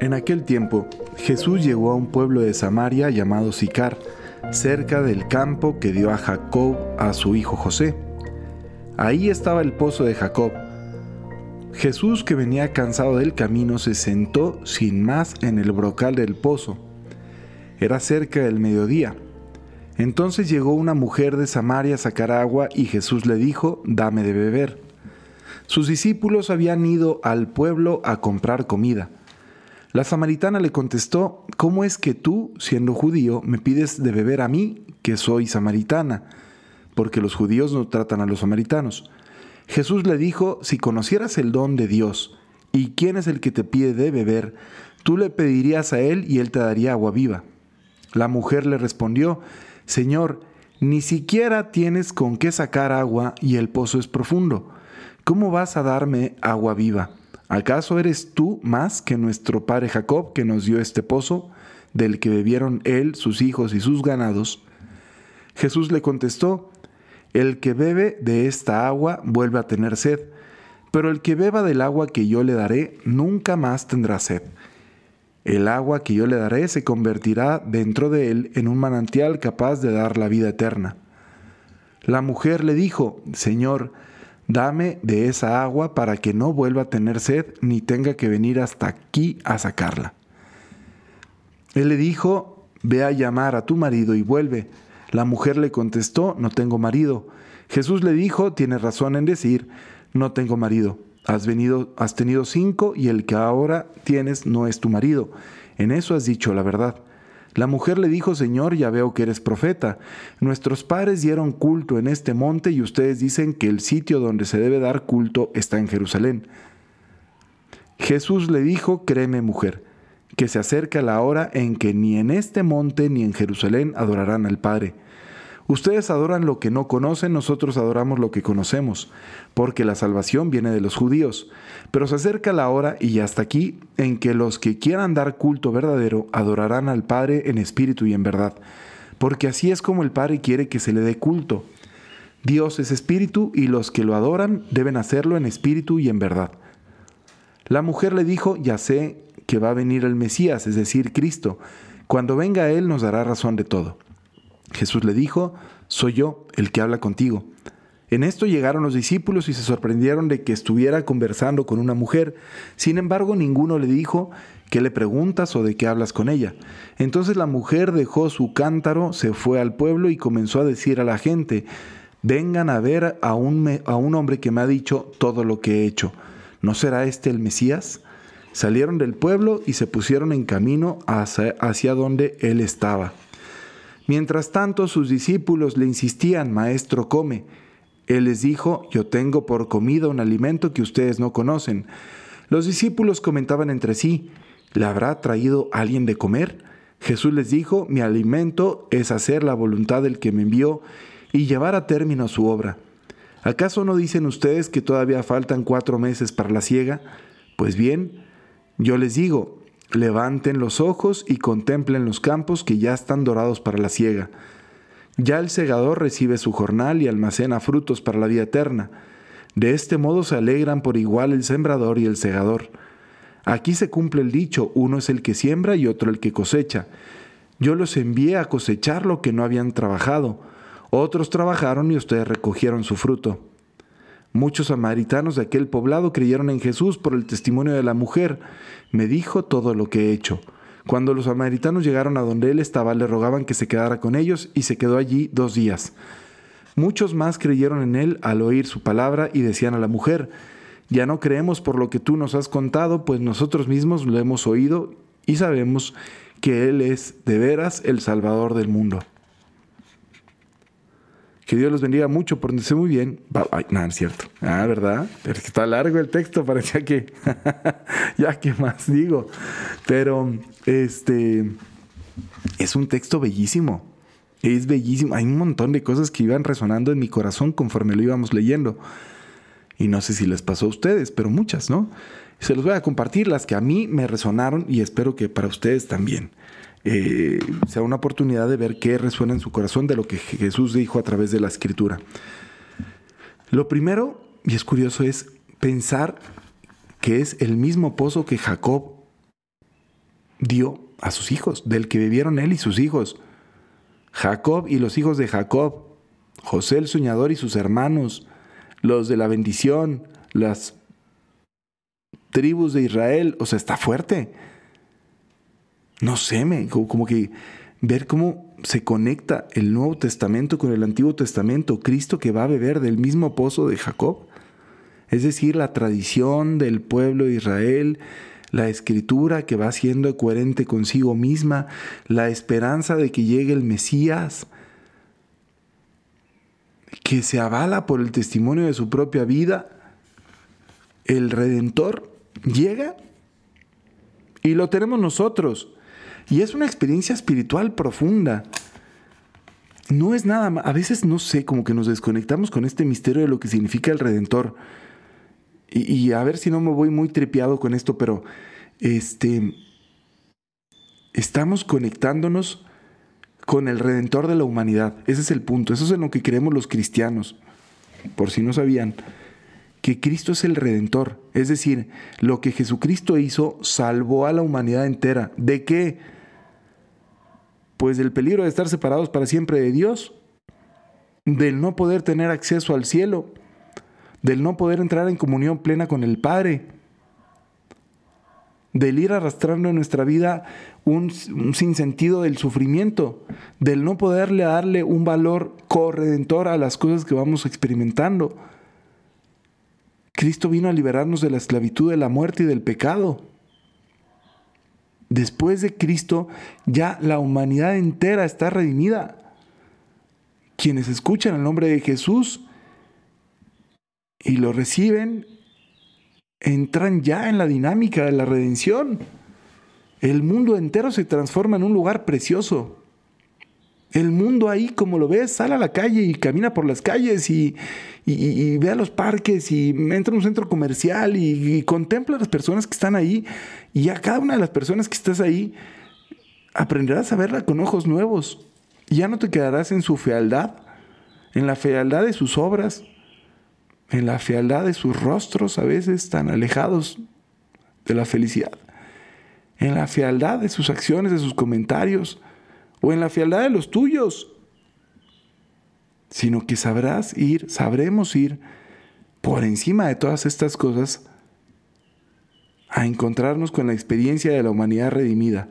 En aquel tiempo, Jesús llegó a un pueblo de Samaria llamado Sicar, cerca del campo que dio a Jacob a su hijo José. Ahí estaba el pozo de Jacob. Jesús, que venía cansado del camino, se sentó sin más en el brocal del pozo. Era cerca del mediodía. Entonces llegó una mujer de Samaria a sacar agua y Jesús le dijo, «Dame de beber». Sus discípulos habían ido al pueblo a comprar comida. La samaritana le contestó, ¿cómo es que tú, siendo judío, me pides de beber a mí, que soy samaritana? Porque los judíos no tratan a los samaritanos. Jesús le dijo, si conocieras el don de Dios, y quién es el que te pide de beber, tú le pedirías a él y él te daría agua viva. La mujer le respondió, Señor, ni siquiera tienes con qué sacar agua y el pozo es profundo. ¿Cómo vas a darme agua viva? ¿Acaso eres tú más que nuestro padre Jacob, que nos dio este pozo, del que bebieron él, sus hijos y sus ganados? Jesús le contestó, el que bebe de esta agua vuelve a tener sed, pero el que beba del agua que yo le daré nunca más tendrá sed. El agua que yo le daré se convertirá dentro de él en un manantial capaz de dar la vida eterna. La mujer le dijo, Señor, dame de esa agua para que no vuelva a tener sed ni tenga que venir hasta aquí a sacarla. Él le dijo, ve a llamar a tu marido y vuelve. La mujer le contestó, no tengo marido. Jesús le dijo, tienes razón en decir, no tengo marido. Has tenido 5 y el que ahora tienes no es tu marido. En eso has dicho la verdad. La mujer le dijo, Señor, ya veo que eres profeta. Nuestros padres dieron culto en este monte y ustedes dicen que el sitio donde se debe dar culto está en Jerusalén. Jesús le dijo, créeme, mujer, que se acerca la hora en que ni en este monte ni en Jerusalén adorarán al Padre. Ustedes adoran lo que no conocen, nosotros adoramos lo que conocemos, porque la salvación viene de los judíos. Pero se acerca la hora, y hasta aquí, en que los que quieran dar culto verdadero adorarán al Padre en espíritu y en verdad, porque así es como el Padre quiere que se le dé culto. Dios es espíritu, y los que lo adoran deben hacerlo en espíritu y en verdad. La mujer le dijo, ya sé que va a venir el Mesías, es decir, Cristo. Cuando venga Él nos dará razón de todo. Jesús le dijo, soy yo el que habla contigo. En esto llegaron los discípulos y se sorprendieron de que estuviera conversando con una mujer. Sin embargo, ninguno le dijo, ¿qué le preguntas o de qué hablas con ella? Entonces la mujer dejó su cántaro, se fue al pueblo y comenzó a decir a la gente, vengan a ver a un hombre que me ha dicho todo lo que he hecho. ¿No será este el Mesías? Salieron del pueblo y se pusieron en camino hacia donde él estaba. Mientras tanto, sus discípulos le insistían, «Maestro, come». Él les dijo, «Yo tengo por comida un alimento que ustedes no conocen». Los discípulos comentaban entre sí, «¿Le habrá traído alguien de comer?» Jesús les dijo, «Mi alimento es hacer la voluntad del que me envió y llevar a término su obra. ¿Acaso no dicen ustedes que todavía faltan 4 meses para la siega? Pues bien, yo les digo, levanten los ojos y contemplen los campos que ya están dorados para la siega. Ya el segador recibe su jornal y almacena frutos para la vida eterna. De este modo se alegran por igual el sembrador y el segador. Aquí se cumple el dicho, uno es el que siembra y otro el que cosecha. Yo los envié a cosechar lo que no habían trabajado. Otros trabajaron y ustedes recogieron su fruto. Muchos samaritanos de aquel poblado creyeron en Jesús por el testimonio de la mujer. Me dijo todo lo que he hecho. Cuando los samaritanos llegaron a donde él estaba, le rogaban que se quedara con ellos y se quedó allí 2 días. Muchos más creyeron en él al oír su palabra y decían a la mujer, ya no creemos por lo que tú nos has contado, pues nosotros mismos lo hemos oído y sabemos que él es de veras el Salvador del mundo. Que Dios los bendiga mucho, pórtense muy bien. Ay, no, es cierto. Ah, ¿verdad? Pero es que está largo el texto, parecía que... ya, ¿qué más digo? Pero, es un texto bellísimo. Es bellísimo. Hay un montón de cosas que iban resonando en mi corazón conforme lo íbamos leyendo. Y no sé si les pasó a ustedes, pero muchas, ¿no? Se los voy a compartir las que a mí me resonaron y espero que para ustedes también. Sea una oportunidad de ver qué resuena en su corazón de lo que Jesús dijo a través de la Escritura. Lo primero Y es curioso es pensar que es el mismo pozo que Jacob dio a sus hijos, del que bebieron él y sus hijos. Jacob y los hijos de Jacob, José el soñador y sus hermanos, los de la bendición, las tribus de Israel. O sea, está fuerte. No sé, como que ver cómo se conecta el Nuevo Testamento con el Antiguo Testamento. Cristo que va a beber del mismo pozo de Jacob. Es decir, la tradición del pueblo de Israel, la Escritura que va siendo coherente consigo misma, la esperanza de que llegue el Mesías, que se avala por el testimonio de su propia vida. El Redentor llega y lo tenemos nosotros. Y es una experiencia espiritual profunda. No es nada más. A veces, no sé, como que nos desconectamos con este misterio de lo que significa el Redentor. Y a ver si no me voy muy trepeado con esto, pero estamos conectándonos con el Redentor de la humanidad. Ese es el punto. Eso es en lo que creemos los cristianos, por si no sabían, que Cristo es el Redentor. Es decir, lo que Jesucristo hizo salvó a la humanidad entera. ¿De qué? Pues del peligro de estar separados para siempre de Dios, del no poder tener acceso al cielo, del no poder entrar en comunión plena con el Padre, del ir arrastrando en nuestra vida un sinsentido del sufrimiento, del no poderle darle un valor corredentor a las cosas que vamos experimentando. Cristo vino a liberarnos de la esclavitud de la muerte y del pecado. Después de Cristo, ya la humanidad entera está redimida. Quienes escuchan el nombre de Jesús y lo reciben, entran ya en la dinámica de la redención. El mundo entero se transforma en un lugar precioso. El mundo ahí, como lo ves, sale a la calle y camina por las calles y ve a los parques y entra a un centro comercial y contempla a las personas que están ahí. Y a cada una de las personas que estás ahí, aprenderás a verla con ojos nuevos. Y ya no te quedarás en su fealdad, en la fealdad de sus obras, en la fealdad de sus rostros a veces tan alejados de la felicidad, en la fealdad de sus acciones, de sus comentarios, o en la fealdad de los tuyos, sino que sabremos ir por encima de todas estas cosas a encontrarnos con la experiencia de la humanidad redimida.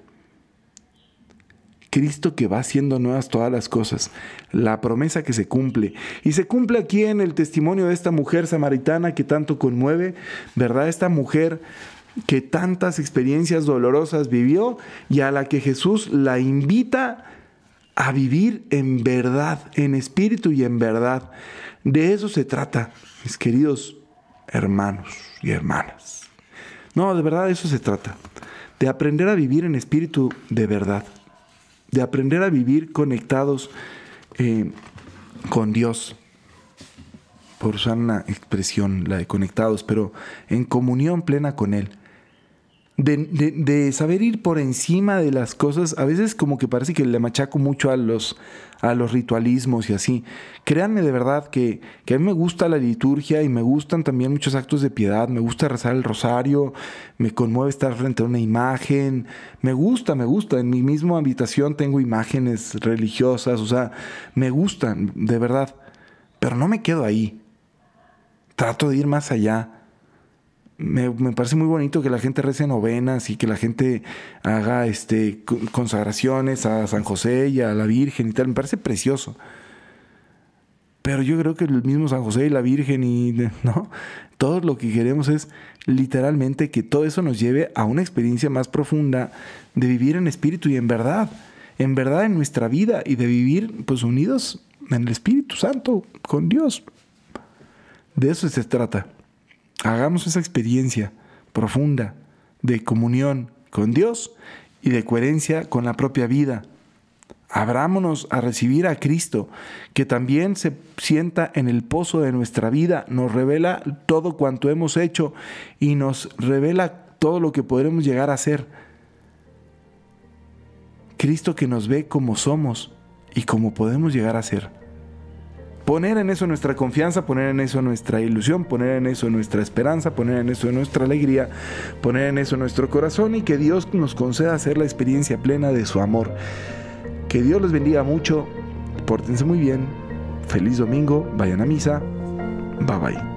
Cristo que va haciendo nuevas todas las cosas, la promesa que se cumple. Y se cumple aquí en el testimonio de esta mujer samaritana que tanto conmueve, ¿verdad? Esta mujer que tantas experiencias dolorosas vivió y a la que Jesús la invita a vivir en verdad, en espíritu y en verdad. De eso se trata, mis queridos hermanos y hermanas. No, de verdad, de eso se trata. De aprender a vivir en espíritu de verdad. De aprender a vivir conectados con Dios. Por usar una expresión, la de conectados, pero en comunión plena con Él. De saber ir por encima de las cosas. A veces como que parece que le machaco mucho a los ritualismos y así. Créanme de verdad que a mí me gusta la liturgia y me gustan también muchos actos de piedad. Me gusta rezar el rosario, me conmueve estar frente a una imagen. Me gusta. En mi misma habitación tengo imágenes religiosas, o sea, me gustan de verdad. Pero no me quedo ahí. Trato de ir más allá. Me parece muy bonito que la gente rece novenas y que la gente haga consagraciones a San José y a la Virgen y tal. Me parece precioso. Pero yo creo que el mismo San José y la Virgen ¿no? Todo lo que queremos es literalmente que todo eso nos lleve a una experiencia más profunda de vivir en espíritu y en verdad en nuestra vida y de vivir pues unidos en el Espíritu Santo con Dios. De eso se trata. Hagamos esa experiencia profunda de comunión con Dios y de coherencia con la propia vida. Abrámonos a recibir a Cristo, que también se sienta en el pozo de nuestra vida, nos revela todo cuanto hemos hecho y nos revela todo lo que podremos llegar a ser. Cristo que nos ve como somos y como podemos llegar a ser. Poner en eso nuestra confianza, poner en eso nuestra ilusión, poner en eso nuestra esperanza, poner en eso nuestra alegría, poner en eso nuestro corazón, y que Dios nos conceda hacer la experiencia plena de su amor. Que Dios les bendiga mucho, pórtense muy bien, feliz domingo, vayan a misa, bye bye.